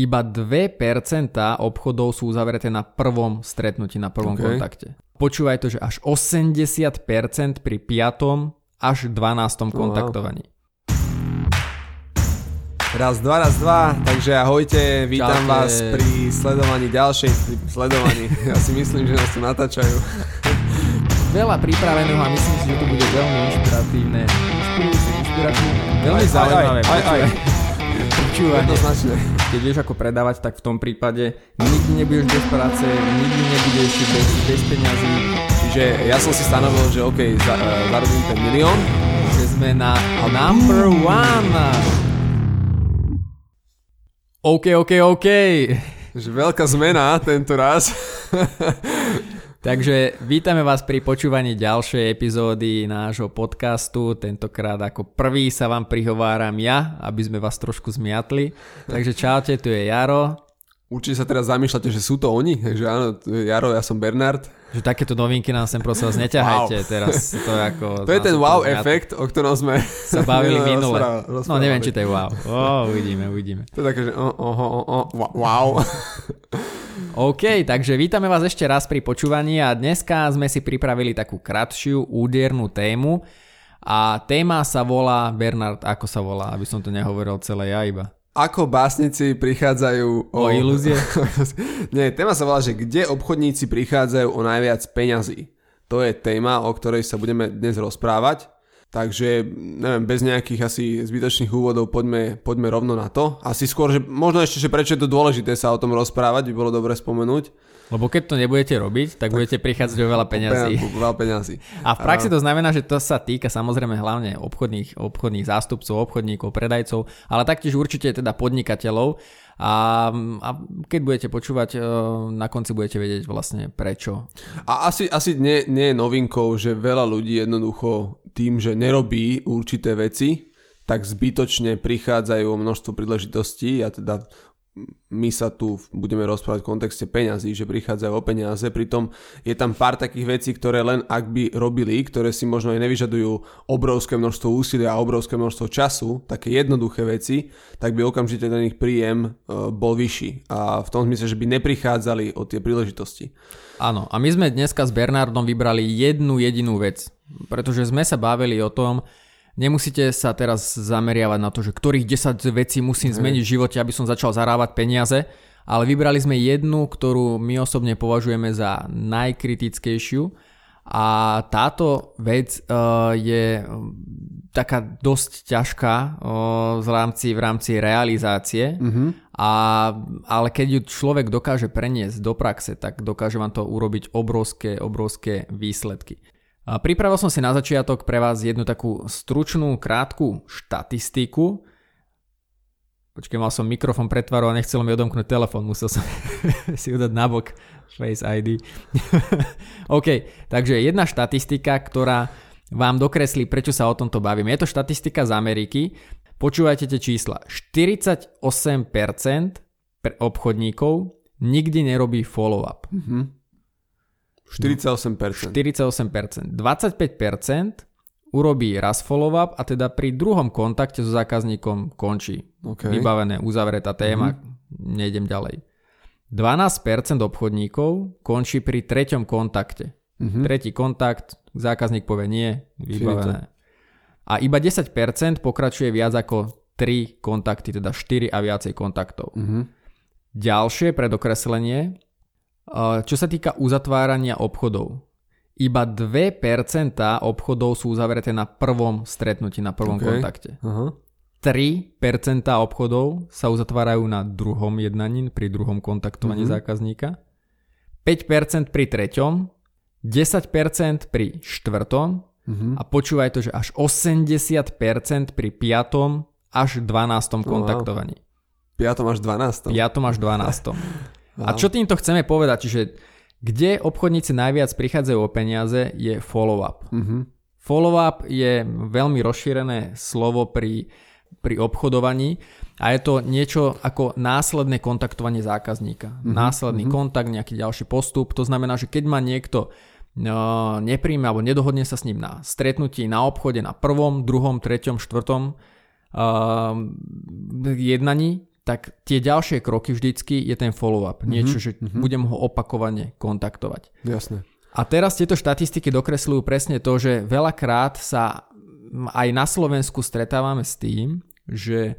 Iba 2% obchodov sú uzavreté na prvom stretnutí, na prvom kontakte. Počúvaj to, že až 80% pri 5. až 12. kontaktovaní. Raz, dva, takže ahojte, vítam vás pri sledovaní ja si myslím, že nás tu natáčajú. Veľa pripraveného a myslím si, že to bude veľmi inšpiratívne. Veľmi zaujímavé. Jednoznačne. Keď vieš ako predávať, tak v tom prípade nikdy nebudeš bez práce, nikdy nebudeš bez peňazí. Čiže ja som si stanovil, že okej, zarobím ten 1 000 000. Že sme na number one. OK. Že veľká zmena tento raz. Takže vítame vás pri počúvaní ďalšej epizódy nášho podcastu. Tentokrát ako prvý sa vám prihováram ja, aby sme vás trošku zmiatli. Takže čaute, tu je Jaro. Určite sa teraz zamýšľate, že sú to oni. Takže áno, Jaro, ja som Bernard. Že takéto novinky nám sem prosím vás neťahajte. Wow. Teraz to je ako... To je ten wow efekt, o ktorom sme sa bavili minule. No neviem, či to je wow. Uvidíme. To je také, že wow. OK, takže vítame vás ešte raz pri počúvaní a dneska sme si pripravili takú kratšiu údernú tému a téma sa volá, Bernard, ako sa volá, aby som to nehovoril celé ja iba. Ako básnici prichádzajú o ilúzie? Nie, téma sa volá, že kde obchodníci prichádzajú o najviac peňazí. To je téma, o ktorej sa budeme dnes rozprávať. Takže, neviem, bez nejakých asi zbytočných úvodov poďme rovno na to. Asi skôr, že možno ešte, že prečo je to dôležité sa o tom rozprávať, by bolo dobre spomenúť. Lebo keď to nebudete robiť, tak budete prichádzať o veľa peňazí. A v praxi to znamená, že to sa týka samozrejme hlavne obchodných zástupcov, obchodníkov, predajcov, ale taktiež určite teda podnikateľov. A keď budete počúvať, na konci budete vedieť vlastne prečo. A asi nie je novinkou, že veľa ľudí jednoducho tým, že nerobí určité veci, tak zbytočne prichádzajú o množstvo príležitostí a teda my sa tu budeme rozprávať v kontexte peňazí, že prichádzajú o peniaze, pritom je tam pár takých vecí, ktoré len ak by robili, ktoré si možno aj nevyžadujú obrovské množstvo úsilia a obrovské množstvo času, také jednoduché veci, tak by okamžite ten ich príjem bol vyšší a v tom zmysle, že by neprichádzali o tie príležitosti. Áno, a my sme dneska s Bernardom vybrali jednu jedinú vec, pretože sme sa bavili o tom, nemusíte sa teraz zameriavať na to, že ktorých 10 vecí musím zmeniť v živote, aby som začal zarábať peniaze, ale vybrali sme jednu, ktorú my osobne považujeme za najkritickejšiu a táto vec je taká dosť ťažká v rámci realizácie, ale keď ju človek dokáže preniesť do praxe, tak dokáže vám to urobiť obrovské výsledky. Pripravil som si na začiatok pre vás jednu takú stručnú, krátku štatistiku. Počkaj, mal som mikrofón pred tvárou a nechcel mi odomknúť telefón, musel som si udať nabok Face ID. OK, takže jedna štatistika, ktorá vám dokreslí, prečo sa o tomto bavím. Je to štatistika z Ameriky. Počúvajte tie čísla. 48% obchodníkov nikdy nerobí follow-up. 48%. 25% urobí raz follow-up a teda pri druhom kontakte so zákazníkom končí. Okay. Vybavené, uzavretá téma, nejdem ďalej. 12% obchodníkov končí pri 3. kontakte. Tretí kontakt, zákazník povie nie, vybavené. A iba 10% pokračuje viac ako 3 kontakty, teda 4 a viacej kontaktov. Ďalšie predokreslenie. Čo sa týka uzatvárania obchodov, iba 2% obchodov sú uzavreté na prvom stretnutí, na prvom kontakte. 3% obchodov sa uzatvárajú na druhom jednaní, pri druhom kontaktovaní zákazníka. 5% pri 3., 10% pri 4. A počúvaj to, že až 80% pri 5. až 12. kontaktovaní. 5. až 12. A čo týmto chceme povedať, že kde obchodníci najviac prichádzajú o peniaze je follow-up. Follow-up je veľmi rozšírené slovo pri obchodovaní a je to niečo ako následné kontaktovanie zákazníka. Následný kontakt, nejaký ďalší postup. To znamená, že keď má niekto nepríjme alebo nedohodne sa s ním na stretnutí, na obchode, na 1., 2., 3., 4. jednaní, tak tie ďalšie kroky vždycky je ten follow-up. Niečo, že budem ho opakovane kontaktovať. Jasné. A teraz tieto štatistiky dokresľujú presne to, že veľakrát sa aj na Slovensku stretávame s tým, že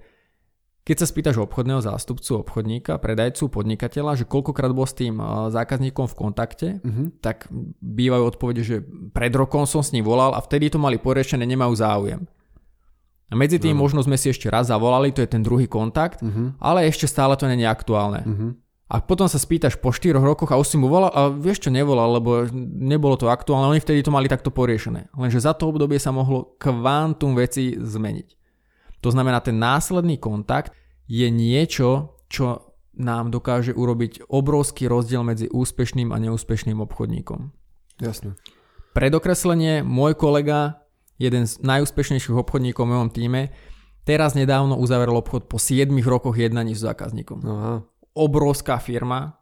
keď sa spýtaš obchodného zástupcu, obchodníka, predajcu, podnikateľa, že koľkokrát bol s tým zákazníkom v kontakte, tak bývajú odpovede, že pred rokom som s ním volal a vtedy to mali poriešené, nemajú záujem. A medzi tým možno sme si ešte raz zavolali, to je ten druhý kontakt, ale ešte stále to nie je aktuálne. A potom sa spýtaš po 4 rokoch a už si mu volal a vieš čo, nevolal, lebo nebolo to aktuálne, oni vtedy to mali takto poriešené. Lenže za to obdobie sa mohlo kvantum vecí zmeniť. To znamená, ten následný kontakt je niečo, čo nám dokáže urobiť obrovský rozdiel medzi úspešným a neúspešným obchodníkom. Jasne. Pre dokreslenie, môj kolega, jeden z najúspešnejších obchodníkov v mojom týme, teraz nedávno uzavrel obchod po 7 rokoch jednaní s zákazníkom. Aha. Obrovská firma,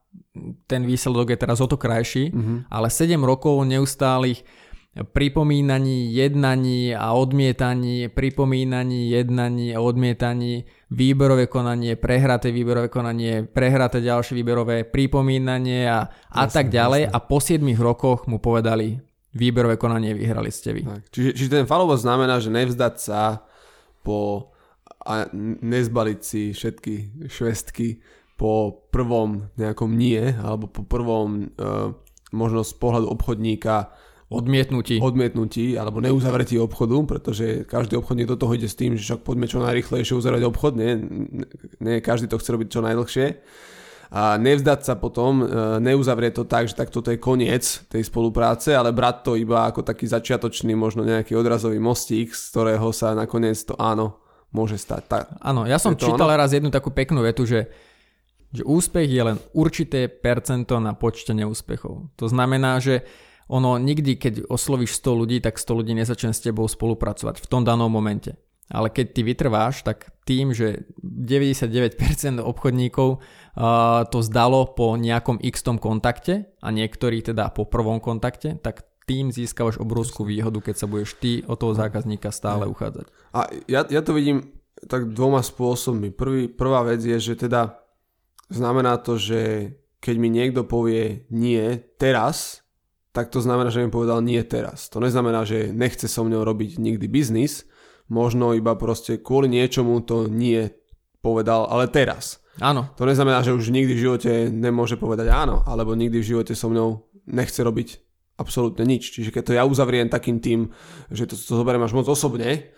ten výsledok je teraz o to krajší, ale 7 rokov neustálych pripomínaní, jednaní a odmietaní, pripomínaní, jednaní a odmietaní, výberové konanie, prehraté výberové konanie, prehraté ďalšie výberové, pripomínanie a jasne, tak ďalej jasne. A po 7 rokoch mu povedali, výberové konanie vyhrali ste vy. Tak. Čiže ten follow-up znamená, že nevzdať sa po a nezbaliť si všetky švestky po prvom nejakom nie, alebo po prvom možno z pohľadu obchodníka odmietnutí alebo neuzavretí obchodu, pretože každý obchodník do toho ide s tým, že však poďme čo najrýchlejšie uzavrieť obchod, nie každý to chce robiť čo najdlhšie. A nevzdať sa potom, neuzavrieť to tak, že tak toto je koniec tej spolupráce, ale brať to iba ako taký začiatočný, možno nejaký odrazový mostík, z ktorého sa nakoniec to áno, môže stať. Áno, ja som čítal raz jednu takú peknú vetu, že úspech je len určité percento na počte neúspechov. To znamená, že ono nikdy, keď oslovíš 100 ľudí, tak 100 ľudí nezačne s tebou spolupracovať v tom danom momente. Ale keď ty vytrváš, tak tým, že 99% obchodníkov to zdalo po nejakom x-tom kontakte a niektorí teda po prvom kontakte, tak tým získavaš obrovskú výhodu, keď sa budeš ty od toho zákazníka stále uchádzať. A ja to vidím tak dvoma spôsobmi. Prvá vec je, že teda znamená to, že keď mi niekto povie nie teraz, tak to znamená, že mi povedal nie teraz. To neznamená, že nechce so mnou robiť nikdy biznis, možno iba proste kvôli niečomu to nie povedal, ale teraz. Áno. To neznamená, že už nikdy v živote nemôže povedať áno, alebo nikdy v živote so mnou nechce robiť absolútne nič. Čiže keď to ja uzavriem takým tým, že to zoberiem až moc osobne,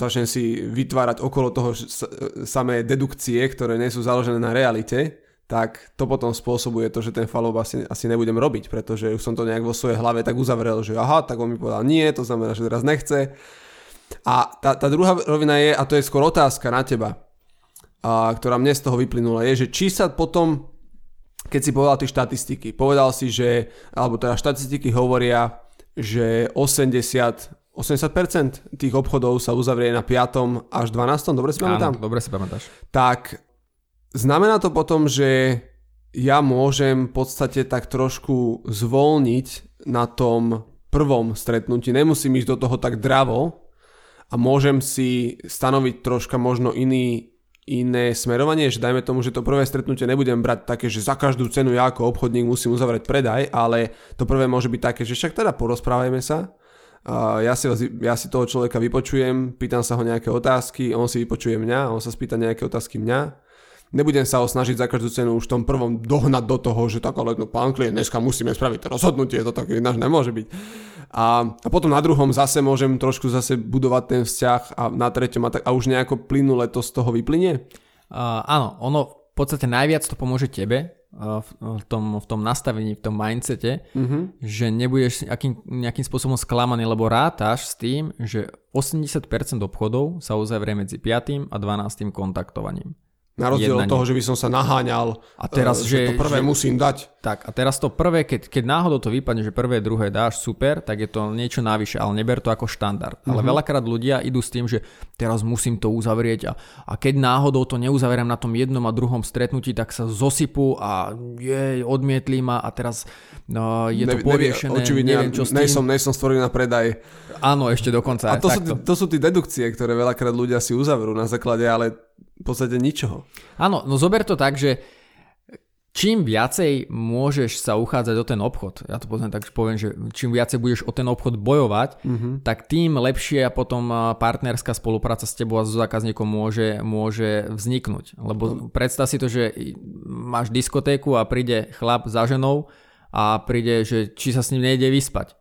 začnem si vytvárať okolo toho samé dedukcie, ktoré nie sú založené na realite, tak to potom spôsobuje to, že ten follow-up asi nebudem robiť, pretože už som to nejak vo svojej hlave tak uzavrel, že aha, tak on mi povedal nie, to znamená, že teraz nechce. A tá druhá rovina je, a to je skôr otázka na teba, ktorá mne z toho vyplynula, je, že či sa potom, keď si povedal tie štatistiky, povedal si, že, alebo teda štatistiky hovoria, že 80% tých obchodov sa uzavrie na 5. až 12. Dobre si pamätám? Áno, dobre si pamätáš. Tak znamená to potom, že ja môžem v podstate tak trošku zvoľniť na tom prvom stretnutí. Nemusím ísť do toho tak dravo a môžem si stanoviť troška možno iné smerovanie, že dajme tomu, že to prvé stretnutie nebudem brať také, že za každú cenu ja ako obchodník musím uzavrieť predaj, ale to prvé môže byť také, že však teda porozprávajme sa. Ja si toho človeka vypočujem, pýtam sa ho nejaké otázky, on si vypočuje mňa, on sa spýta nejaké otázky mňa. Nebudem sa ho snažiť za každú cenu už v tom prvom dohnať do toho, že tak ale no, pán klient, dneska musíme spraviť to rozhodnutie, to tak ináč nemôže byť. A potom na druhom zase môžem trošku zase budovať ten vzťah a na treťom a už nejako plynule to z toho vyplynie? Áno, ono v podstate najviac to pomôže tebe, v tom nastavení, v tom mindsete, že nebudeš nejakým spôsobom sklamaný, lebo rátaš s tým, že 80% obchodov sa uzavrie medzi 5. a 12. kontaktovaním. Na rozdiel od toho, že by som sa naháňal a teraz, že to prvé musím dať. Tak a teraz to prvé, keď náhodou to vypadne, že prvé, druhé dáš, super, tak je to niečo navyše, ale neber to ako štandard. Ale veľakrát ľudia idú s tým, že teraz musím to uzavrieť a keď náhodou to neuzaveriem na tom jednom a druhom stretnutí, tak sa zosypu a odmietli ma a teraz je to poriešené. Očividne, neviem, čo s tým. nejsom stvorený na predaj. Áno, ešte dokonca. A to sú tie dedukcie, ktoré veľakrát ľudia si uzavrú na základe, ale v podstate ničoho. Áno, no zober to tak, že čím viacej môžeš sa uchádzať o ten obchod, ja to poznám, takže poviem, že čím viacej budeš o ten obchod bojovať, tak tým lepšie a potom partnerská spolupráca s tebou a so zákazníkom môže vzniknúť. Lebo predstav si to, že máš diskotéku a príde chlap za ženou a príde, že či sa s ním nejde vyspať.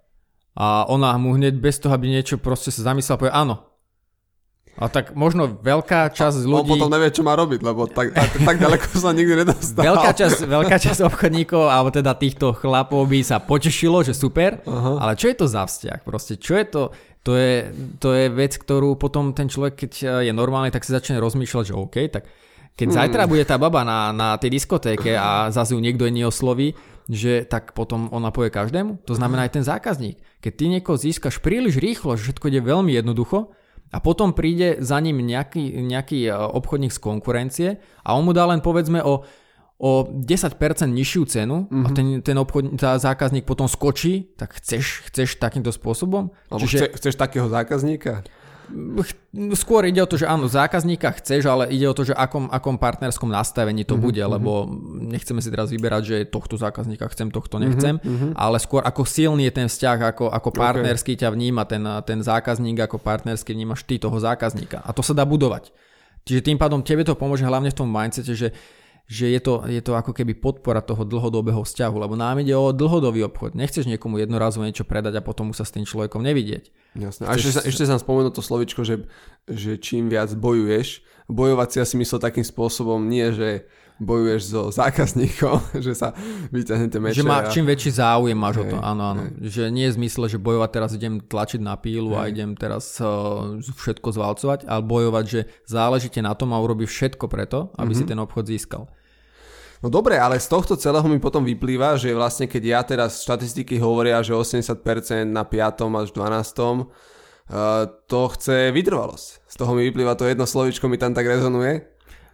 A ona mu hneď bez toho, aby niečo proste sa zamyslela, povie áno. A tak možno veľká časť ľudí... On potom nevie, čo má robiť, lebo tak ďaleko sa nikdy nedostal. Veľká časť obchodníkov, alebo teda týchto chlapov by sa potešilo, že super, ale čo je to za vzťah? Proste, čo je to? To je vec, ktorú potom ten človek, keď je normálny, tak si začne rozmýšľať, že OK, tak keď zajtra bude tá baba na tej diskotéke a zase ju niekto iný osloví, že tak potom ona povie každému. To znamená aj ten zákazník. Keď ty niekoho získaš príliš rýchlo, že všetko ide veľmi jednoducho, a potom príde za ním nejaký obchodník z konkurencie a on mu dá len povedzme o 10% nižšiu cenu a ten zákazník potom skočí, tak chceš takýmto spôsobom? Čiže... Chceš takého zákazníka? Skôr ide o to, že áno, zákazníka chceš, ale ide o to, že akom partnerskom nastavení to bude, lebo nechceme si teraz vyberať, že tohto zákazníka chcem, tohto nechcem, ale skôr ako silný je ten vzťah, ako partnerský ťa vníma ten zákazník, ako partnerský vnímaš ty toho zákazníka. A to sa dá budovať. Čiže tým pádom tebe to pomôže hlavne v tom mindsete, že je to ako keby podpora toho dlhodobého vzťahu, lebo nám ide o dlhodobý obchod. Nechceš niekomu jednorazovo niečo predať a potom sa s tým človekom nevidieť. Jasné. A ešte som spomenul to slovičko, že čím viac bojuješ, bojovať si asi myslel takým spôsobom, nie že bojuješ so zákazníkom, že sa vyťahnete meče. Že čím väčší záujem máš o to, áno. Že nie je zmysle, že bojovať teraz idem tlačiť na pílu a idem teraz všetko zvalcovať, ale bojovať, že záležite na tom a urobí všetko preto, aby si ten obchod získal. No dobre, ale z tohto celého mi potom vyplýva, že vlastne keď ja teraz štatistiky hovoria, že 80% na 5. až 12. To chce vytrvalosť. Z toho mi vyplýva to jedno slovíčko, mi tam tak rezonuje.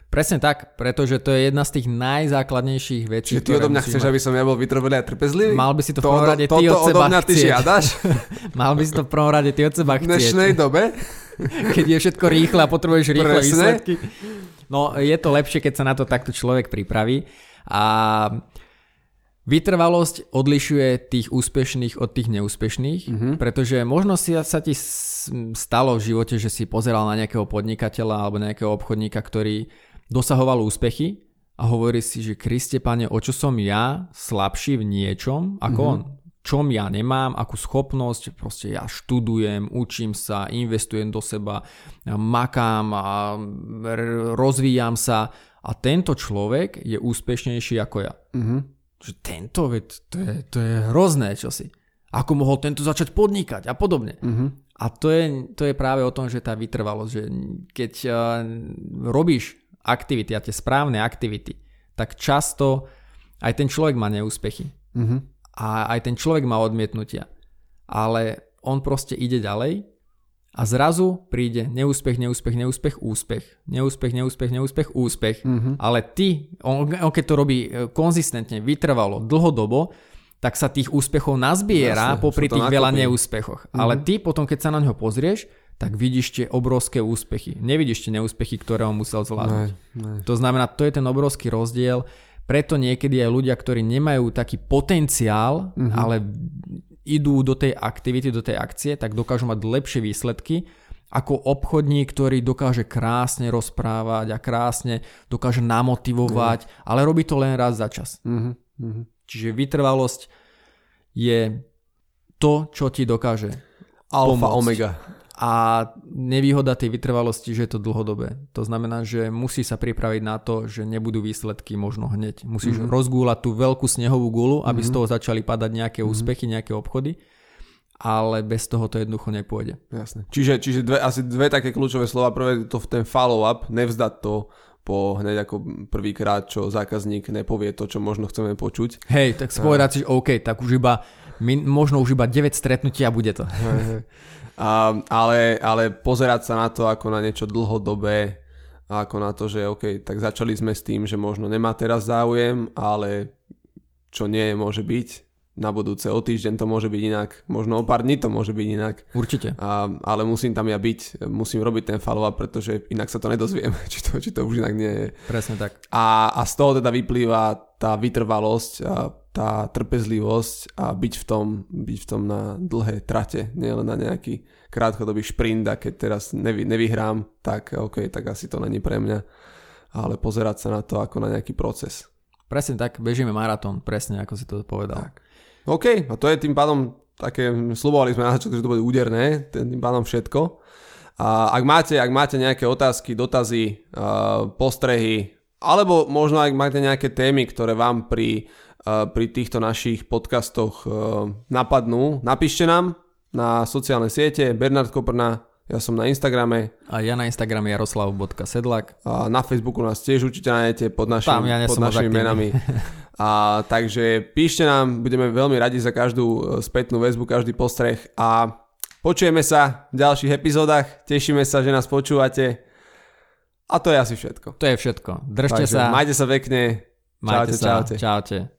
Presne tak, pretože to je jedna z tých najzákladnejších vecí. Čiže ty odo mňa chceš, aby som ja bol vytrvalý a trpezlivý? Mal by si to v prvom rade ty od seba chcieť. Mal by si to v prvom rade ty od seba chcieť. V dnešnej dobe? Keď je všetko rýchle a potrebuješ rýchle výsledky. No je to lepšie, keď sa na to takto človek pripraví. A vytrvalosť odlišuje tých úspešných od tých neúspešných, pretože možno sa ti stalo v živote, že si pozeral na nejakého podnikateľa alebo nejakého obchodníka, ktorý dosahoval úspechy a hovorí si, že Kriste Pane, o čo som ja slabší v niečom ako on? Čom ja nemám, akú schopnosť, proste ja študujem, učím sa, investujem do seba, makám a rozvíjam sa a tento človek je úspešnejší ako ja. Že tento, to je hrozné čosi. Ako mohol tento začať podnikať a podobne. A to je práve o tom, že tá vytrvalosť, že keď robíš aktivity a tie správne aktivity, tak často aj ten človek má neúspechy a aj ten človek má odmietnutia, ale on proste ide ďalej a zrazu príde neúspech, úspech, ale on keď to robí konzistentne, vytrvalo, dlhodobo, tak sa tých úspechov nazbiera. Jasne, popri tých veľa neúspechoch, ale ty potom, keď sa na ňo pozrieš, tak vidíš tie obrovské úspechy. Nevidíš tie neúspechy, ktoré on musel zvládnuť. To znamená, to je ten obrovský rozdiel. Preto niekedy aj ľudia, ktorí nemajú taký potenciál, ale idú do tej aktivity, do tej akcie, tak dokážu mať lepšie výsledky ako obchodník, ktorý dokáže krásne rozprávať a krásne dokáže namotivovať, ale robí to len raz za čas. Čiže vytrvalosť je to, čo ti dokáže alfa, omega. A nevýhoda tej vytrvalosti, že je to dlhodobé. To znamená, že musí sa pripraviť na to, že nebudú výsledky možno hneď. Musíš rozgúľať tú veľkú snehovú guľu, aby z toho začali padať nejaké úspechy, nejaké obchody, ale bez toho to jednoducho nepôjde. Jasne. Čiže asi dve také kľúčové slova. Prvé je to ten follow-up, nevzdať to po hneď ako prvýkrát, čo zákazník nepovie to, čo možno chceme počuť. Hej, tak spovedať si, že OK, tak už iba možno 9 stretnutí a bude to. Ale pozerať sa na to ako na niečo dlhodobé, ako na to, že OK, tak začali sme s tým, že možno nemá teraz záujem, ale čo nie, môže byť. na budúce, o týždeň to môže byť inak, možno o pár dní to môže byť inak. Určite. Ale musím tam ja byť, musím robiť ten follow-up, pretože inak sa to nedozviem, či to už inak nie je. Presne tak. A z toho teda vyplýva tá vytrvalosť a tá trpezlivosť a byť v tom na dlhé trate, nielen na nejaký krátkodobý šprint, a keď teraz nevyhrám, tak ok, tak asi to není pre mňa, ale pozerať sa na to ako na nejaký proces. Presne tak, bežíme maratón, presne ako si to povedal. Tak. OK, a to je tým pádom také, slubovali sme na začiatku, že to bude úderné, tým pádom všetko. A ak máte nejaké otázky, dotazy, postrehy, alebo možno ak máte nejaké témy, ktoré vám pri týchto našich podcastoch napadnú, napíšte nám na sociálne siete Bernard Koprna, ja som na Instagrame. A ja na Instagrame Jaroslavu.sedlak. A na Facebooku nás tiež určite nájdete pod našimi menami. A takže píšte nám, budeme veľmi radi za každú spätnú väzbu, každý postreh a počujeme sa v ďalších epizódach. Tešíme sa, že nás počúvate. A to je asi všetko. To je všetko. Držte sa. Majte sa pekne. Čaute.